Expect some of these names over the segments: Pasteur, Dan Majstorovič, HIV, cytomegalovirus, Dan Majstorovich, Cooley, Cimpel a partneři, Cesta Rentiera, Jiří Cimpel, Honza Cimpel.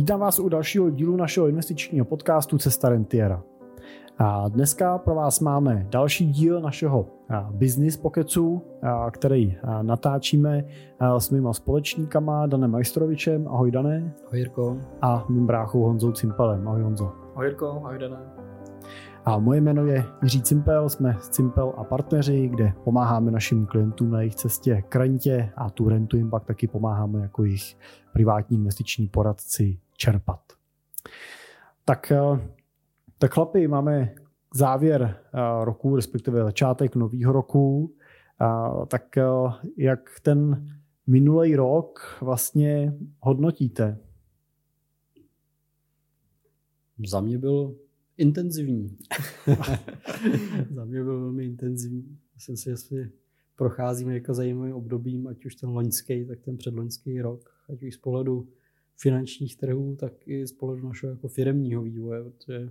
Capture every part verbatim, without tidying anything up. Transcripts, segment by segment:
Vítám vás u dalšího dílu našeho investičního podcastu Cesta Rentiera. A dneska pro vás máme další díl našeho business pokecu, který natáčíme s mýma společníkama Danem Majstorovičem. Ahoj Dané. Ahoj Jirko. A mým bráchou Honzou Cimpelem. Ahoj Honzo. Ahoj Jirko, ahoj Dané. A moje jméno je Jiří Cimpel, jsme Cimpel a partneři, kde pomáháme našim klientům na jejich cestě k rentě a tu rentu jim pak taky pomáháme jako jejich privátní investiční poradci čerpat. Tak, tak chlapi, máme závěr roku, respektive začátek nového roku. Tak jak ten minulý rok vlastně hodnotíte? Za mě byl intenzivní. Za mě byl velmi intenzivní. Myslím si, že procházíme jako zajímavým obdobím, ať už ten loňský, tak ten předloňský rok, ať už z pohledu finančních trhů, tak i z pohledu našeho jako firemního vývoje, protože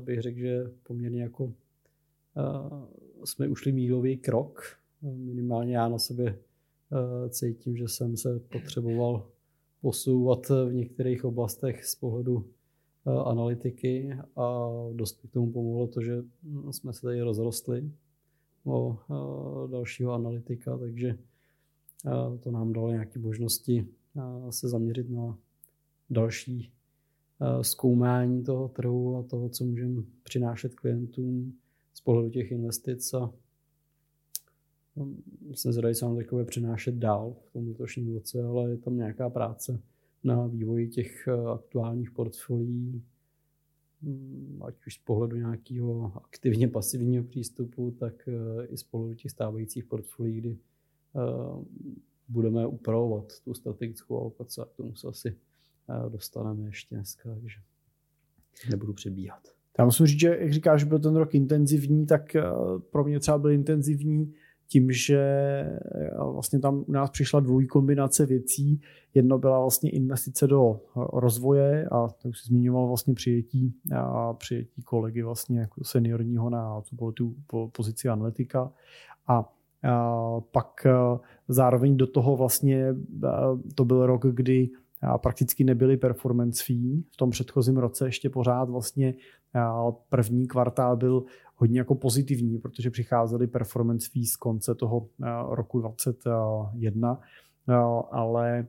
bych řekl, že poměrně jako jsme ušli mílový krok. Minimálně já na sobě cítím, že jsem se potřeboval posouvat v některých oblastech z pohledu analytiky a dost k tomu pomohlo to, že jsme se tady rozrostli o dalšího analytika, takže to nám dalo nějaké možnosti se zaměřit na další zkoumání toho trhu a toho, co můžeme přinášet klientům z pohledu těch investic. A jsem zvědavý, co nám takové přinášet dál v tom letošním roce, ale je tam nějaká práce na vývoji těch aktuálních portfolií, ať už z pohledu nějakého aktivně pasivního přístupu, tak i z pohledu těch stávajících portfolií, kdy budeme upravovat tu strategickou alokaci a k tomu se asi dostaneme ještě dneska, takže nebudu přebíhat. Já musím říct, že jak říkáš, byl ten rok intenzivní, tak pro mě třeba byl intenzivní tím, že vlastně tam u nás přišla dvojí kombinace věcí. Jedno byla vlastně investice do rozvoje a to už si zmiňoval vlastně přijetí, a přijetí kolegy vlastně jako seniorního na tu pozici analytika. A pak zároveň do toho vlastně to byl rok, kdy prakticky nebyly performance fee. V tom předchozím roce ještě pořád vlastně první kvartál byl hodně jako pozitivní, protože přicházely performance fee z konce toho roku dvacet jedna, ale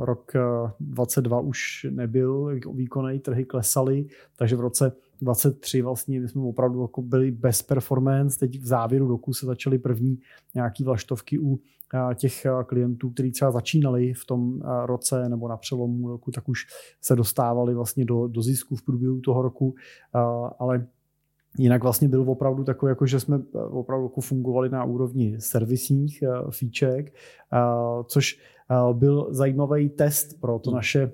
rok dvacet dva už nebyl, výkonné trhy klesaly, takže v roce dvacet tři vlastně my jsme opravdu jako byli bez performance, teď v závěru roku se začaly první nějaký vlaštovky u těch klientů, kteří třeba začínali v tom roce nebo na přelomu roku, tak už se dostávali vlastně do, do zisku v průběhu toho roku, ale jinak vlastně byl opravdu takový, jako že jsme opravdu jako fungovali na úrovni servisních fíček, což byl zajímavý test pro to naše,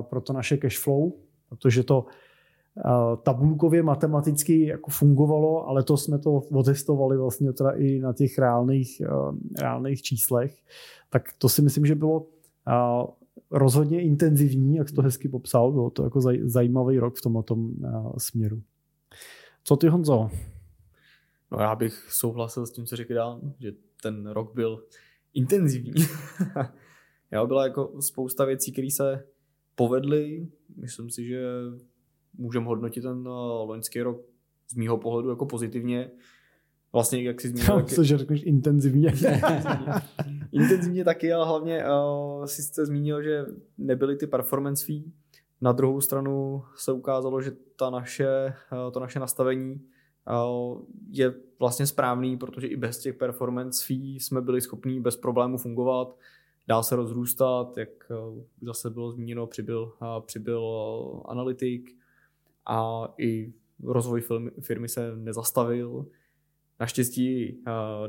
pro to naše cash flow, protože to tabulkově matematicky jako fungovalo, ale to jsme to otestovali vlastně teda i na těch reálných, reálných číslech. Tak to si myslím, že bylo rozhodně intenzivní, jak jsi to hezky popsal, bylo to jako zajímavý rok v tomto směru. Co ty, Honzo? No já bych souhlasil s tím, co řekl Dan, že ten rok byl intenzivní. Já byla jako spousta věcí, které se povedly. Myslím si, že můžeme hodnotit ten loňský rok z mýho pohledu jako pozitivně. Vlastně, jak si zmínil... No, což řekneš intenzivně. Intenzivně taky, ale hlavně uh, si jste zmínil, že nebyly ty performance fee. Na druhou stranu se ukázalo, že ta naše, to naše nastavení je vlastně správný, protože i bez těch performance fee jsme byli schopni bez problémů fungovat, dál se rozrůstat, jak zase bylo zmíněno, přibyl, přibyl analytik a i rozvoj firmy se nezastavil. Naštěstí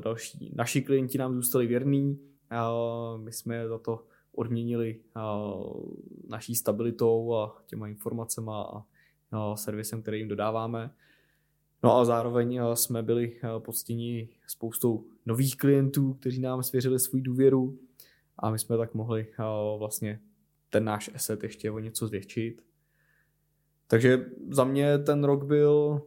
další, naši klienti nám zůstali věrní, my jsme za to odměnili naší stabilitou a těma informacema a servisem, který jim dodáváme. No a zároveň jsme byli poctěni spoustou nových klientů, kteří nám svěřili svou důvěru a my jsme tak mohli vlastně ten náš asset ještě o něco zvětšit. Takže za mě ten rok byl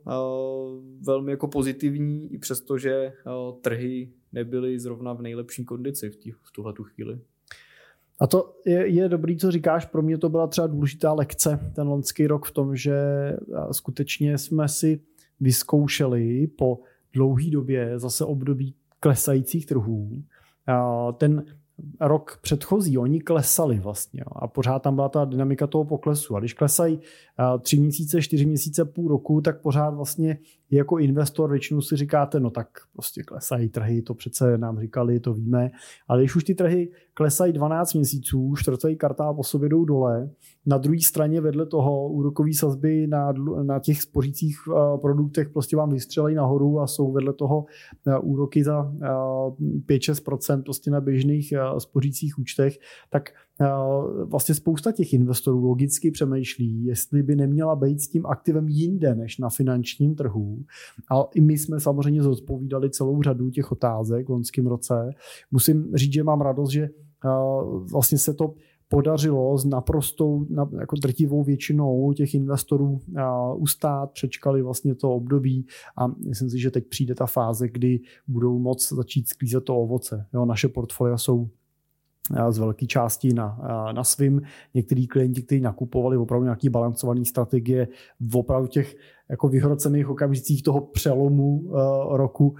velmi jako pozitivní, i přestože trhy nebyly zrovna v nejlepší kondici v, v tuhletu chvíli. A to je, je dobrý, co říkáš. Pro mě to byla třeba důležitá lekce ten loňský rok v tom, že skutečně jsme si vyzkoušeli po dlouhý době zase období klesajících trhů. Ten rok předchozí, oni klesali vlastně a pořád tam byla ta dynamika toho poklesu. A když klesají tři měsíce, čtyři měsíce, půl roku, tak pořád vlastně jako investor většinou si říkáte, no tak prostě klesají trhy, to přece nám říkali, to víme. Ale když už ty trhy klesají dvanáct měsíců, čtvrtý kvartál po sobě jdou dole, na druhé straně vedle toho úrokové sazby na, na těch spořících produktech prostě vám vystřelejí nahoru a jsou vedle toho úroky za pět až šest procent prostě na běžných spořících účtech, tak vlastně spousta těch investorů logicky přemýšlí, jestli by neměla být s tím aktivem jinde než na finančním trhu. A i my jsme samozřejmě zodpovídali celou řadu těch otázek v loňském roce. Musím říct, že mám radost, že vlastně se to podařilo s naprostou, jako drtivou většinou těch investorů ustát, přečkali vlastně to období a myslím si, že teď přijde ta fáze, kdy budou moc začít sklízet to ovoce. Jo, naše portfolia jsou z velké části na, na svým. Některý klienti, kteří nakupovali opravdu nějaký balancovaný strategie v opravdu těch jako vyhrocených okamžicích toho přelomu uh, roku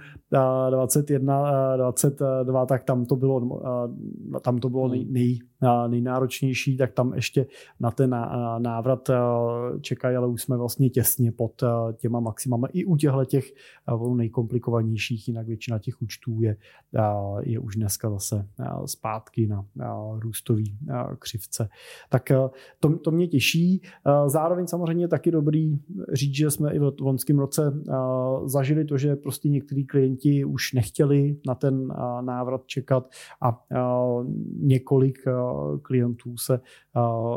dvacet jedna dvacet dva, tak tam to bylo, uh, tam to bylo nej, nej, nejnáročnější, tak tam ještě na ten návrat uh, čekají, ale už jsme vlastně těsně pod uh, těma maximama. I u těchto těch uh, nejkomplikovanějších, jinak většina těch účtů je, uh, je už dneska zase uh, zpátky na uh, růstový uh, křivce. Tak uh, to, to mě těší. Uh, zároveň samozřejmě taky dobrý říct, že jsme i v loňském roce zažili to, že prostě některý klienti už nechtěli na ten návrat čekat a několik klientů se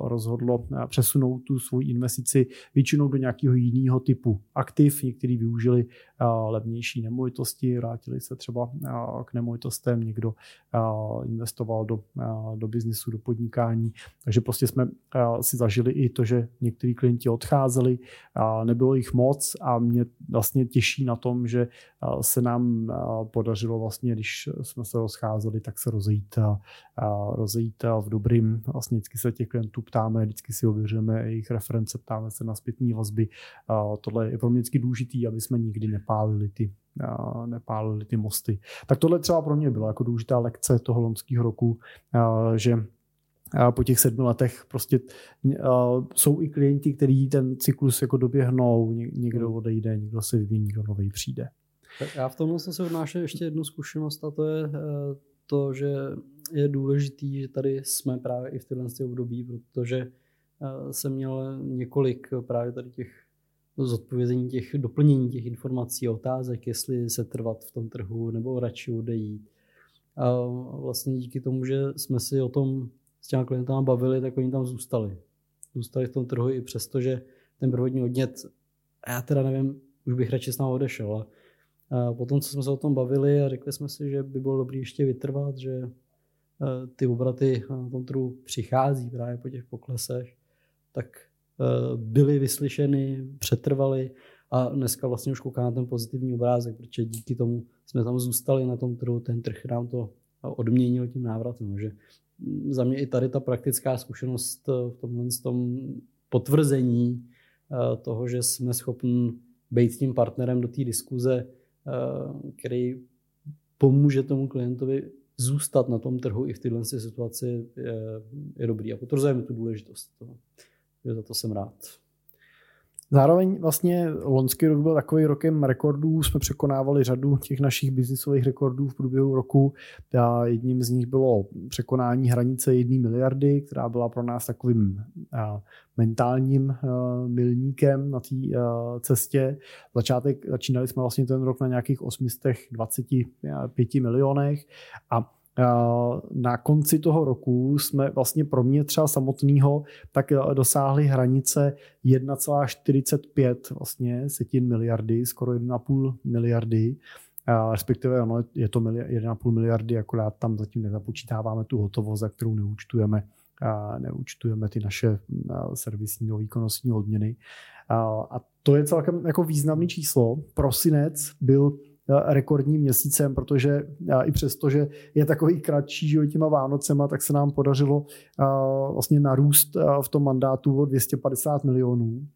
rozhodlo přesunout tu svou investici většinou do nějakého jiného typu aktiv. Někteří využili levnější nemovitosti, vrátili se třeba k nemovitostem, někdo investoval do, do biznesu, do podnikání. Takže prostě jsme si zažili i to, že některý klienti odcházeli, nebylo jich moc a mě vlastně těší na tom, že se nám podařilo vlastně, když jsme se rozcházeli, tak se rozejít, rozejít v dobrým. Vlastně vždycky se těch klientů ptáme, vždycky si ověřujeme jejich reference, ptáme se na zpětné vazby. Tohle je pro mě vždycky důležitý, aby jsme nikdy nepálili ty, nepálili ty mosty. Tak tohle třeba pro mě byla jako důležitá lekce toho loňského roku, že po těch sedmi letech prostě uh, jsou i klienti, kteří ten cyklus jako doběhnou, Ně- někdo odejde, někdo se vyvíjí, někdo nový přijde. Tak já v tomhle jsem se odnášel ještě jednu zkušenost a to je uh, to, že je důležitý, že tady jsme právě i v téhle období, protože uh, jsem měl několik právě tady těch zodpovězení, těch doplnění těch informací, otázek, jestli se trvat v tom trhu nebo radši odejít. A vlastně díky tomu, že jsme si o tom s těma klientama bavili, tak oni tam zůstali. Zůstali v tom trhu i přesto, že ten prvotní odnět, já teda nevím, už bych radši s námi odešel. A potom, co jsme se o tom bavili a řekli jsme si, že by bylo dobré ještě vytrvat, že ty obraty na tom trhu přichází právě po těch poklesech, tak byly vyslyšeny, přetrvaly a dneska vlastně už kouká na ten pozitivní obrázek, protože díky tomu jsme tam zůstali na tom trhu, ten trh nám to odměnil tím návratem, že za mě i tady ta praktická zkušenost v tomhle tom potvrzení toho, že jsme schopni být tím partnerem do té diskuze, který pomůže tomu klientovi zůstat na tom trhu i v této situaci, je, je dobrý. A potvrzujeme tu důležitost. To, za to jsem rád. Zároveň vlastně loňský rok byl takový rokem rekordů, jsme překonávali řadu těch našich biznisových rekordů v průběhu roku. A jedním z nich bylo překonání hranice jedné miliardy, která byla pro nás takovým a, mentálním a, milníkem na té cestě. Začátek, začínali jsme vlastně ten rok na nějakých osm set dvacet pět milionech a na konci toho roku jsme vlastně pro mě třeba samotného tak dosáhli hranice jedna celá čtyřicet pět vlastně setin miliardy, skoro jedna celá pět miliardy. Respektive ono, je to jedna celá pět miliardy, akorát tam zatím nezapočítáváme tu hotovost, za kterou neúčtujeme, neúčtujeme ty naše servisní výkonnostní odměny. A to je celkem jako významný číslo. Prosinec byl rekordním měsícem, protože i přesto, že je takový kratší život těma Vánocema, tak se nám podařilo vlastně narůst v tom mandátu o dvě stě padesát milionů.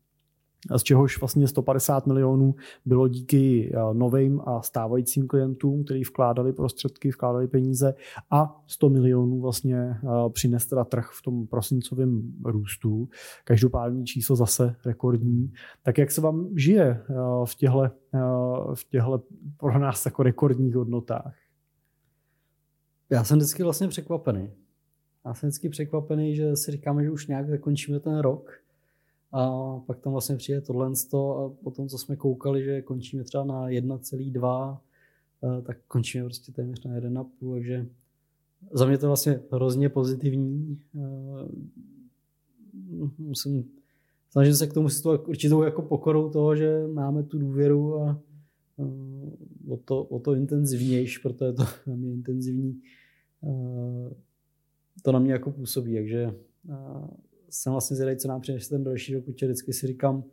Z čehož vlastně sto padesát milionů bylo díky novým a stávajícím klientům, kteří vkládali prostředky, vkládali peníze, a sto milionů vlastně přines teda trh v tom prosincovém růstu. Každopádně číslo zase rekordní. Tak jak se vám žije v těhle, v těhle pro nás jako rekordních hodnotách? Já jsem vždycky vlastně překvapený. Já jsem vždycky překvapený, že si říkáme, že už nějak zakončíme ten rok. A pak tam vlastně přijde tohle a potom, co jsme koukali, že končíme třeba na jedna celá dva, tak končíme prostě téměř na jedna celá pět, takže za mě to je vlastně hrozně pozitivní. Musím, snažím se k tomu si to určitou jako pokorou toho, že máme tu důvěru a o to, o to intenzivnější, proto je to na mě intenzivní, to na mě jako působí, takže jsem vlastně zvědavý, co nám přinese ten další rok, protože vždycky si říkám,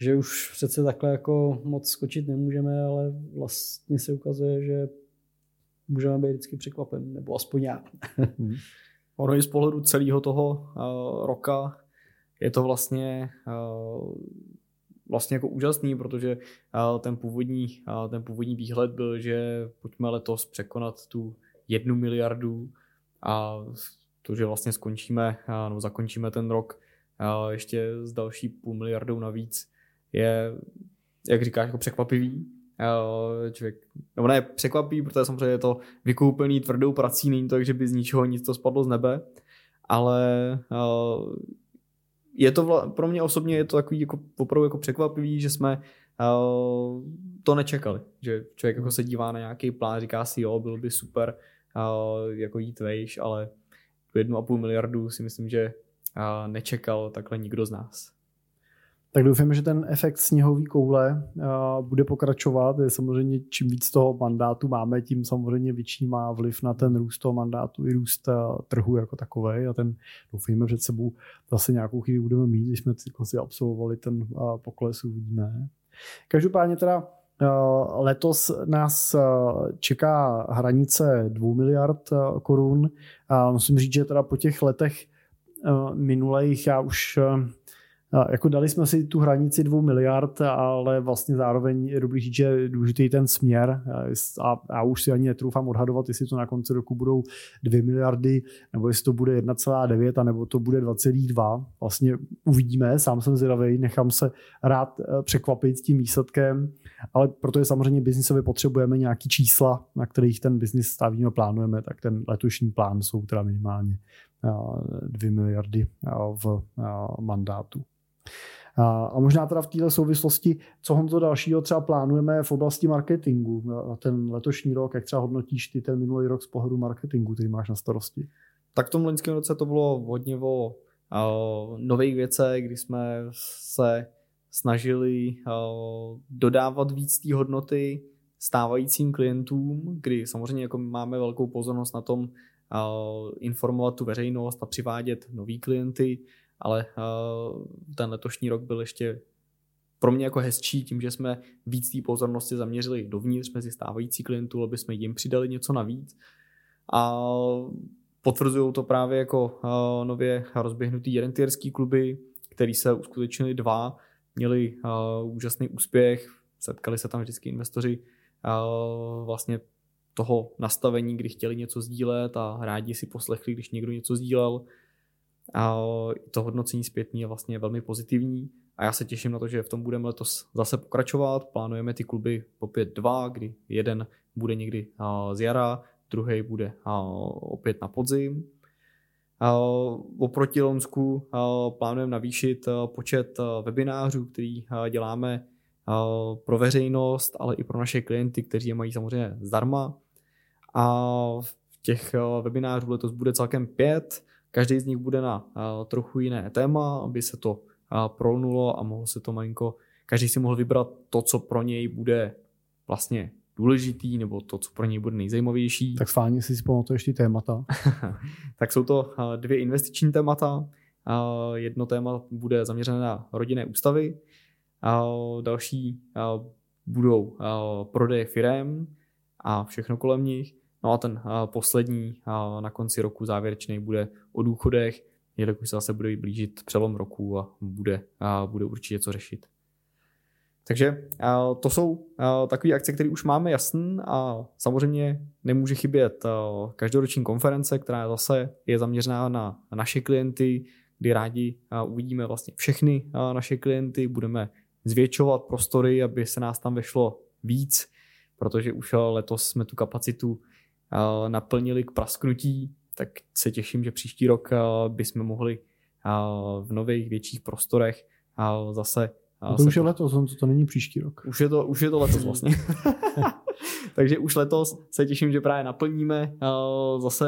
že už přece takhle jako moc skočit nemůžeme, ale vlastně se ukazuje, že můžeme být vždycky překvapen, nebo aspoň já. Hmm. Ono i z pohledu celého toho uh, roka je to vlastně uh, vlastně jako úžasný, protože uh, ten, původní, uh, ten původní výhled byl, že pojďme letos překonat tu jednu miliardu a to, že vlastně skončíme, no, zakončíme ten rok ještě s další půl miliardou navíc, je, jak říkáš, jako překvapivý. Člověk, no ne, překvapí, protože samozřejmě je to vykoupený tvrdou prací, není to, že by z ničeho nic to spadlo z nebe, ale je to vla, pro mě osobně je to takový jako, opravdu jako překvapivý, že jsme to nečekali, že člověk jako se dívá na nějaký plán, říká si, jo, bylo by super jako jít vejš, ale jednu a půl miliardu si myslím, že nečekal takhle nikdo z nás. Tak doufám, že ten efekt sněhové koule bude pokračovat. Samozřejmě čím víc toho mandátu máme, tím samozřejmě větší má vliv na ten růst toho mandátu i růst trhu jako takovej. A ten doufejme před sebou zase nějakou chvíli budeme mít, když jsme si absolvovali ten pokles, uvidíme. Každopádně teda letos nás čeká hranice dvou miliard korun. A musím říct, že teda po těch letech minulejch já už jako dali jsme si tu hranici dvou miliard, ale vlastně zároveň je dobrý říct, že je důležitý ten směr a já už si ani netroufám odhadovat, jestli to na konci roku budou dvě miliardy, nebo jestli to bude jedna celá devět, a nebo to bude dva celá dva. Vlastně uvidíme, sám jsem zvědavej, nechám se rád překvapit tím výsledkem, ale protože samozřejmě biznisově potřebujeme nějaký čísla, na kterých ten biznis stavíme, plánujeme, tak ten letošní plán jsou teda minimálně dvě miliardy v mandátu. A možná teda v této souvislosti, co Honzo dalšího třeba plánujeme v oblasti marketingu na ten letošní rok, jak třeba hodnotíš ty ten minulý rok z pohledu marketingu, který máš na starosti? Tak v tom loňském roce to bylo hodně o uh, nových věcech, kdy jsme se snažili uh, dodávat víc té hodnoty stávajícím klientům, kdy samozřejmě jako máme velkou pozornost na tom uh, informovat tu veřejnost a přivádět nový klienty, ale ten letošní rok byl ještě pro mě jako hezčí tím, že jsme víc té pozornosti zaměřili dovnitř mezi stávající klientů, aby jsme jim přidali něco navíc. A potvrzují to právě jako nově rozběhnutý rentierský kluby, který se uskutečnili dva, měli úžasný úspěch, setkali se tam vždycky investoři vlastně toho nastavení, kdy chtěli něco sdílet a rádi si poslechli, když někdo něco sdílel. A to hodnocení zpětní je vlastně velmi pozitivní a já se těším na to, že v tom budeme letos zase pokračovat. Plánujeme ty kluby po pět dva, kdy jeden bude někdy z jara, druhý bude opět na podzim. Oproti loňsku plánujeme navýšit počet webinářů, který děláme pro veřejnost, ale i pro naše klienty, kteří je mají samozřejmě zdarma. A v těch webinářů letos bude celkem pět. Každý z nich bude na uh, trochu jiné téma, aby se to uh, prolnulo a mohlo se to malinko, každý si mohl vybrat to, co pro něj bude vlastně důležitý, nebo to, co pro něj bude nejzajímavější. Tak fajně si si pamatuješ ty témata. Tak jsou to uh, dvě investiční témata. Uh, jedno téma bude zaměřené na rodinné ústavy. Uh, další uh, budou uh, prodeje firem a všechno kolem nich. No a ten uh, poslední uh, na konci roku závěrečný bude o důchodech, jelikož se zase bude blížit přelom roku a bude, uh, bude určitě co řešit. Takže to jsou takové akce, které už máme jasný, a samozřejmě nemůže chybět každoroční konference, která zase je zaměřená na naše klienty, kdy rádi uvidíme vlastně všechny naše klienty, budeme zvětšovat prostory, aby se nás tam vešlo víc, protože už letos jsme tu kapacitu naplnili k prasknutí, tak se těším, že příští rok bychom mohli v nových větších prostorech zase. A to už je letos, to, to není příští rok. Už je to, už je to letos vlastně. Takže už letos se těším, že právě naplníme zase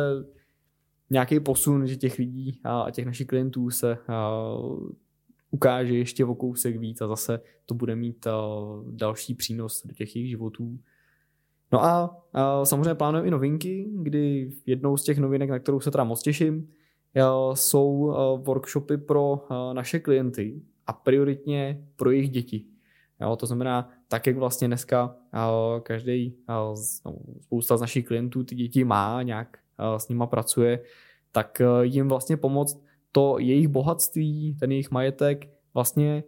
nějaký posun, že těch lidí a těch našich klientů se ukáže ještě o kousek víc a zase to bude mít další přínos do těch jejich životů. No a samozřejmě plánujeme i novinky, kdy jednou z těch novinek, na kterou se teda moc těším, jsou workshopy pro naše klienty. A prioritně pro jejich děti. Jo, to znamená, tak jak vlastně dneska každý, spousta z našich klientů ty děti má, nějak s nima pracuje, tak jim vlastně pomoct to jejich bohatství, ten jejich majetek vlastně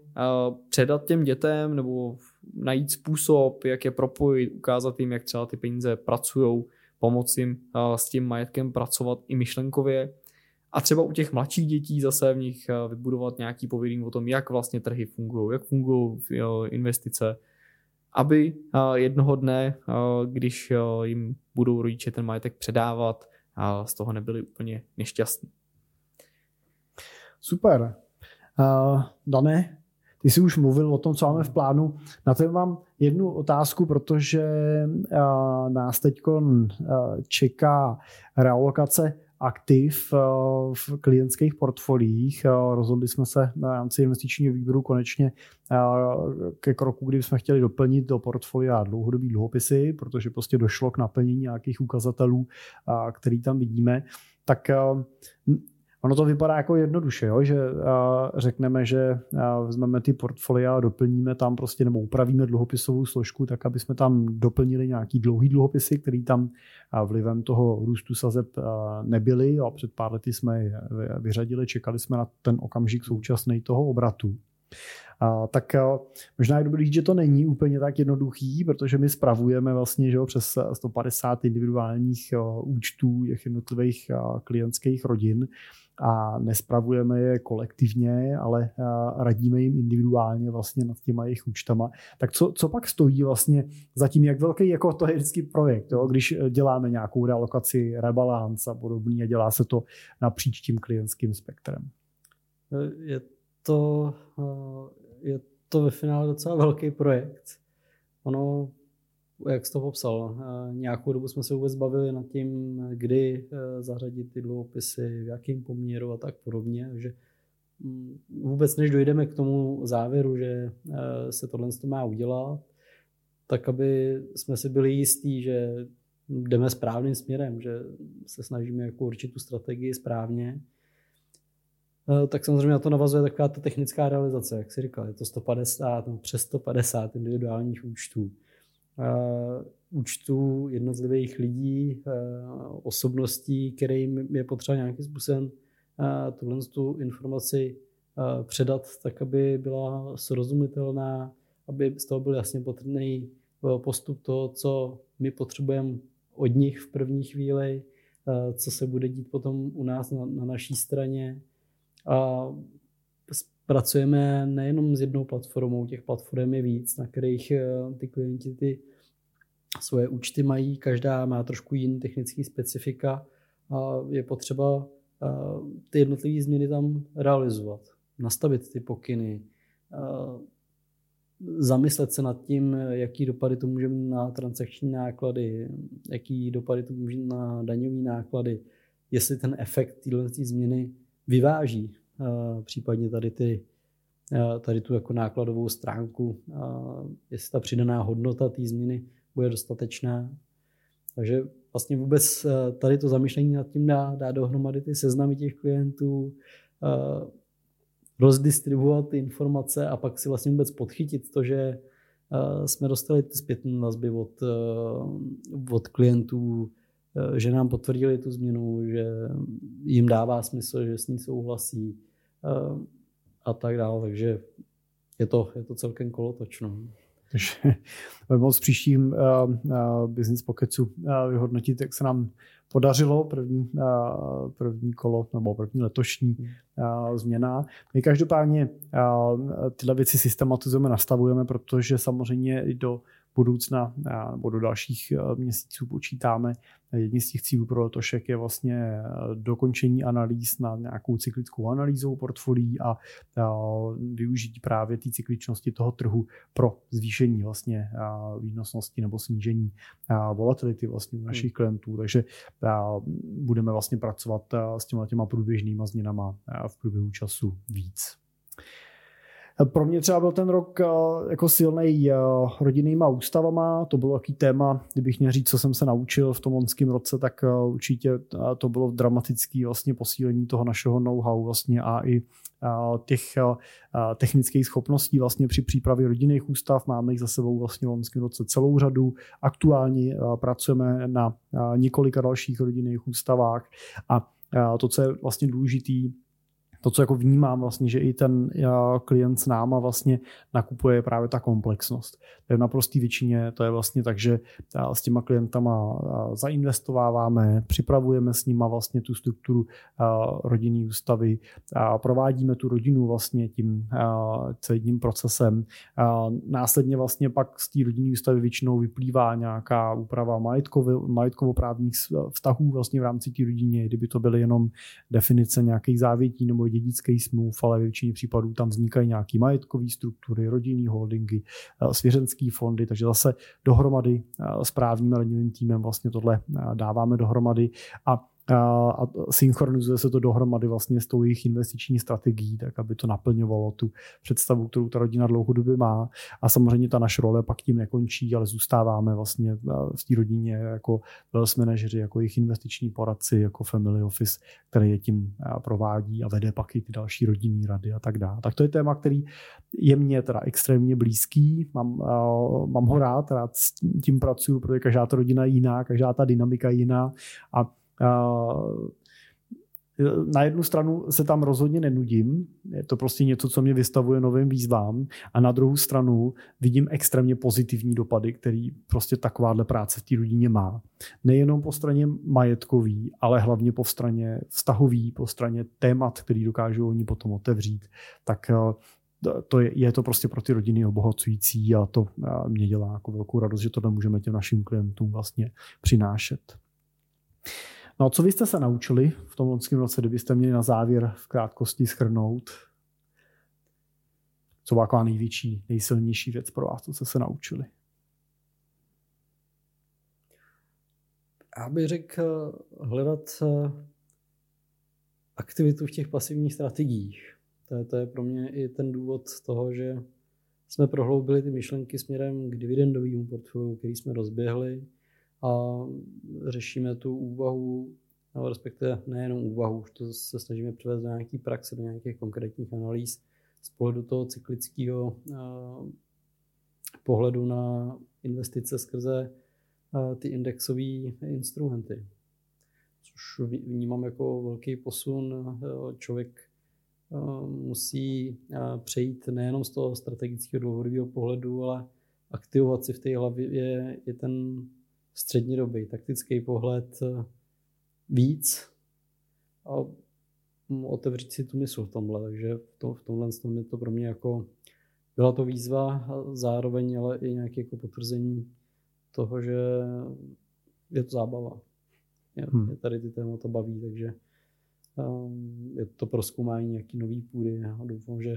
předat těm dětem nebo najít způsob, jak je propojit, ukázat jim, jak třeba ty peníze pracujou, pomoct jim s tím majetkem pracovat i myšlenkově. A třeba u těch mladších dětí zase v nich vybudovat nějaký povědomí o tom, jak vlastně trhy fungují, jak fungují investice, aby jednoho dne, když jim budou rodiče ten majetek předávat, z toho nebyli úplně nešťastní. Super. Uh, Dané, ty jsi už mluvil o tom, co máme v plánu. Na to mám jednu otázku, protože uh, nás teď uh, čeká realokace aktiv v klientských portfoliích. Rozhodli jsme se na rámci investičního výběru konečně ke kroku, kdy jsme chtěli doplnit do portfolia dlouhodobý dluhopisy, protože prostě došlo k naplnění nějakých ukazatelů, který tam vidíme. Tak ono to vypadá jako jednoduše, jo? Že řekneme, že vezmeme ty portfolia a doplníme tam prostě, nebo upravíme dluhopisovou složku tak, aby jsme tam doplnili nějaký dlouhý dluhopisy, který tam vlivem toho růstu sazeb nebyly. Jo? Před pár lety jsme je vyřadili, čekali jsme na ten okamžik současný toho obratu. A, tak a, možná je dobrý říct, že to není úplně tak jednoduchý, protože my spravujeme vlastně, že jo, přes sto padesát individuálních o, účtů těch jednotlivých o, klientských rodin a nespravujeme je kolektivně, ale a, radíme jim individuálně vlastně nad těma jejich účtama. Tak co, co pak stojí vlastně za tím, jak velký jako to je vždycky projekt, jo? Když děláme nějakou realokaci, rebalance a podobně, dělá se to napříč tím klientským spektrem? Je to... Je to ve finále docela velký projekt. Ono, jak jsi to popsal, nějakou dobu jsme se vůbec bavili nad tím, kdy zařadit ty dluhopisy, v jakém poměru a tak podobně. Takže vůbec než dojdeme k tomu závěru, že se tohle má udělat, tak aby jsme si byli jistí, že jdeme správným směrem, že se snažíme jako určitou strategii správně, tak samozřejmě na to navazuje taková ta technická realizace, jak jsi říkal, je to sto padesát, no, přes sto padesát individuálních účtů. Účtů jednotlivých lidí, osobností, kterým je potřeba nějakým způsobem tuhle tu informaci předat, tak aby byla srozumitelná, aby z toho byl jasně patrný postup toho, co my potřebujeme od nich v první chvíli, co se bude dít potom u nás na, na naší straně. A pracujeme nejenom s jednou platformou, těch platform je víc, na kterých ty klienti ty svoje účty mají, každá má trošku jiný technický specifika a je potřeba ty jednotlivé změny tam realizovat, nastavit ty pokyny, zamyslet se nad tím, jaký dopady to může mít na transakční náklady, jaký dopady to může mít na daňové náklady, jestli ten efekt této změny vyváží uh, případně tady, ty, uh, tady tu jako nákladovou stránku, uh, jestli ta přidaná hodnota té změny bude dostatečná. Takže vlastně vůbec uh, tady to zamýšlení nad tím dá, dá dohromady ty seznamy těch klientů, uh, rozdistribuovat ty informace a pak si vlastně vůbec podchytit to, že jsme dostali ty zpětné vazby od, od klientů, že nám potvrdili tu změnu, že jim dává smysl, že s ní souhlasí a tak dále. Takže je to, je to celkem kolotočno. Takže moc v příštím uh, uh, Business Pocketsu uh, vyhodnotit, jak se nám podařilo první, uh, první kolo nebo první letošní uh, změna. My každopádně uh, tyhle věci systematizujeme, nastavujeme, protože samozřejmě i do budoucna uh, nebo do dalších uh, měsíců počítáme. Jedním z těch cílů pro letošek je vlastně dokončení analýz na nějakou cyklickou analýzou portfolií a využití právě té cykličnosti toho trhu pro zvýšení vlastně výnosnosti nebo snížení volatility vlastně u našich klientů. Takže budeme vlastně pracovat s těma těma průběžnýma změnama v průběhu času víc. Pro mě třeba byl ten rok jako silnej rodinnýma ústavama, to bylo jaký téma, kdybych měl říct, co jsem se naučil v tom loňském roce, tak určitě to bylo dramatické vlastně posílení toho našeho know-how vlastně a i těch technických schopností vlastně při přípravě rodinných ústav. Máme jich za sebou vlastně v loňském roce celou řadu. Aktuálně pracujeme na několika dalších rodinných ústavách a to, co je vlastně důležitý, to, co jako vnímám vlastně, že i ten klient s náma vlastně nakupuje právě ta komplexnost. V naprosté většině to je vlastně tak, že s těma klientama zainvestováváme, připravujeme s nima vlastně tu strukturu rodinné ústavy, provádíme tu rodinu vlastně tím celým procesem. Následně vlastně pak z té rodinné ústavy většinou vyplývá nějaká úprava majetkovoprávních vztahů vlastně v rámci té rodině, kdyby to byly jenom definice nějakých závětí nebo dědických smluv, ale ve většině případů tam vznikají nějaké majetkové struktury, rodinné holdingy, svěřenské fondy, takže zase dohromady s právním radním týmem vlastně tohle dáváme dohromady a a synchronizuje se to dohromady vlastně s tou jejich investiční strategií, tak aby to naplňovalo tu představu, kterou ta rodina dlouhodobě má. A samozřejmě ta naše role pak tím nekončí, ale zůstáváme vlastně v té rodině jako wealth manažeři, jako jejich investiční poradci, jako family office, který je tím provádí a vede pak i ty další rodinní rady a tak dále. Tak to je téma, který je mně teda extrémně blízký, mám, mám ho rád, rád s tím pracuju, protože každá ta rodina je jiná, každá ta dynamika je jiná a na jednu stranu se tam rozhodně nenudím, je to prostě něco, co mě vystavuje novým výzvám a na druhou stranu vidím extrémně pozitivní dopady, který prostě takováhle práce v té rodině má. Nejenom po straně majetkový, ale hlavně po straně vztahový, po straně témat, který dokážou oni potom otevřít, tak to je, je to prostě pro ty rodiny obohacující a to mě dělá jako velkou radost, že tohle můžeme těm našim klientům vlastně přinášet. No, co vy jste se naučili v tom loňském roce, kdybyste měli na závěr v krátkosti shrnout? Co byla taková největší, nejsilnější věc pro vás, co jste se naučili? Já bych řekl hledat aktivitu v těch pasivních strategiích. To je, to je pro mě i ten důvod toho, že jsme prohloubili ty myšlenky směrem k dividendovému portfoliu, který jsme rozběhli. A řešíme tu úvahu, nebo respektive nejenom úvahu, už to se snažíme převést do nějaké praxe, do nějakých konkrétních analýz z pohledu toho cyklického pohledu na investice skrze a, ty indexové instrumenty. Což vnímám jako velký posun. Člověk a, musí a, přejít nejenom z toho strategického dlouhodobého pohledu, ale aktivovat si v té hlavě je, je ten střední doby, taktický pohled víc a otevřít si tu mysl v tomhle. Takže v tomhle tom je to pro mě jako, byla to výzva, zároveň ale i nějaké jako potvrzení toho, že je to zábava. Je, hmm. je tady ty témata baví, takže um, je to prozkoumání nějaký nový půdy a doufám, že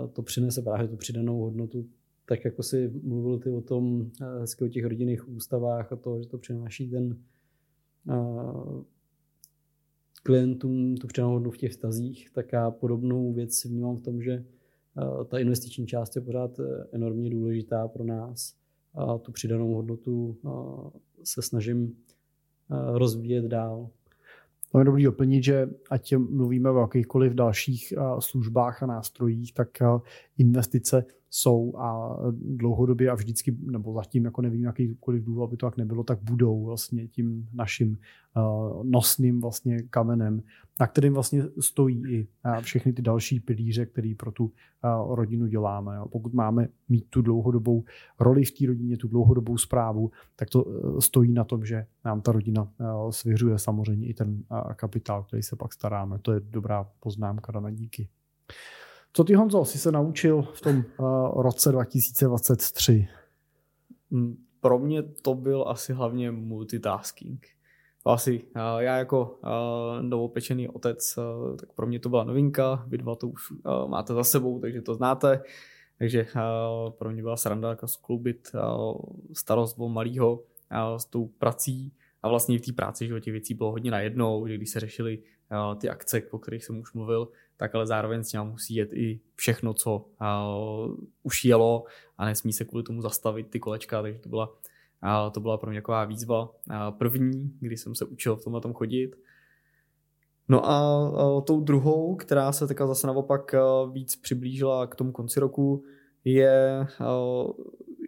uh, to přinese právě tu přidanou hodnotu. Tak jako si mluvil ty o tom, hezky o těch rodinných ústavách a to, že to přináší ten uh, klientům tu přidanou hodnotu v těch vztazích, tak já podobnou věc vnímám v tom, že uh, ta investiční část je pořád enormně důležitá pro nás a tu přidanou hodnotu uh, se snažím uh, rozvíjet dál. To je dobrý doplnit, že ať mluvíme o jakýchkoliv dalších službách a nástrojích, tak investice jsou a dlouhodobě a vždycky, nebo zatím, jako nevím, jakýkoliv důvod, aby to tak nebylo, tak budou vlastně tím naším uh, nosným vlastně kamenem, na kterým vlastně stojí i uh, všechny ty další pilíře, které pro tu uh, rodinu děláme. Jo. Pokud máme mít tu dlouhodobou roli v té rodině, tu dlouhodobou správu, tak to uh, stojí na tom, že nám ta rodina uh, svěřuje samozřejmě i ten uh, kapitál, který se pak staráme. To je dobrá poznámka, Dana, díky. Co ty, Honzo, jsi se naučil v tom uh, roce dva tisíce dvacet tři? Pro mě to byl asi hlavně multitasking. Asi uh, já jako uh, novopečený otec, uh, tak pro mě to byla novinka, vy dva to už uh, máte za sebou, takže to znáte. Takže uh, pro mě byla sranda jako skloubit uh, starost o malýho uh, s tou prací. A vlastně v té práci, že těch věcí bylo hodně najednou, že když se řešily uh, ty akce, o kterých jsem už mluvil, tak ale zároveň s ním musí jet i všechno, co uh, už jelo a nesmí se kvůli tomu zastavit ty kolečka, takže to byla, uh, to byla pro mě taková výzva uh, první, kdy jsem se učil v tomhle tom chodit. No a uh, tou druhou, která se teďka zase naopak uh, víc přiblížila k tomu konci roku, je, uh,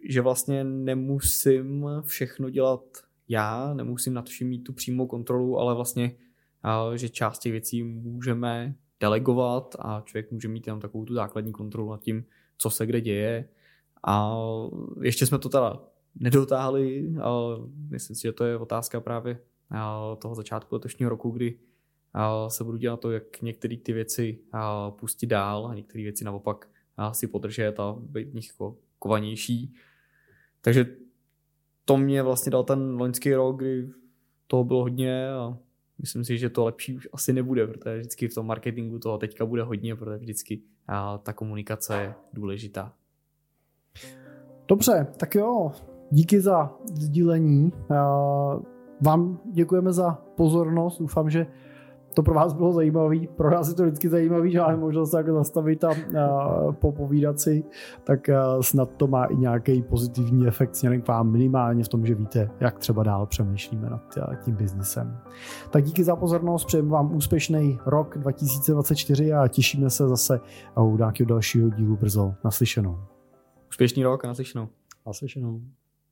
že vlastně nemusím všechno dělat já, nemusím nad vším mít tu přímou kontrolu, ale vlastně, uh, že část těch věcí můžeme delegovat a člověk může mít tam takovou tu základní kontrolu nad tím, co se kde děje. A ještě jsme to teda nedotáhli, ale myslím si, že to je otázka právě toho začátku letošního roku, kdy se budu dělat to, jak některé ty věci pustit dál a některé věci naopak si podržet a být v nich kovanější. Takže to mě vlastně dal ten loňský rok, kdy toho bylo hodně a myslím si, že to lepší už asi nebude, protože vždycky v tom marketingu toho teďka bude hodně, protože vždycky ta komunikace je důležitá. Dobře, tak jo, díky za sdílení. Vám děkujeme za pozornost, doufám, že to pro vás bylo zajímavý, pro nás je to vždycky zajímavý, že máme možnost jako zastavit a, a popovídat si, tak a, snad to má i nějaký pozitivní efekt směrem k vám minimálně v tom, že víte, jak třeba dál přemýšlíme nad tím biznisem. Tak díky za pozornost, přejeme vám úspěšný rok dva tisíce dvacet čtyři a těšíme se zase u nějakého dalšího dílu brzo. Naslyšenou. Úspěšný rok a naslyšenou. Naslyšenou.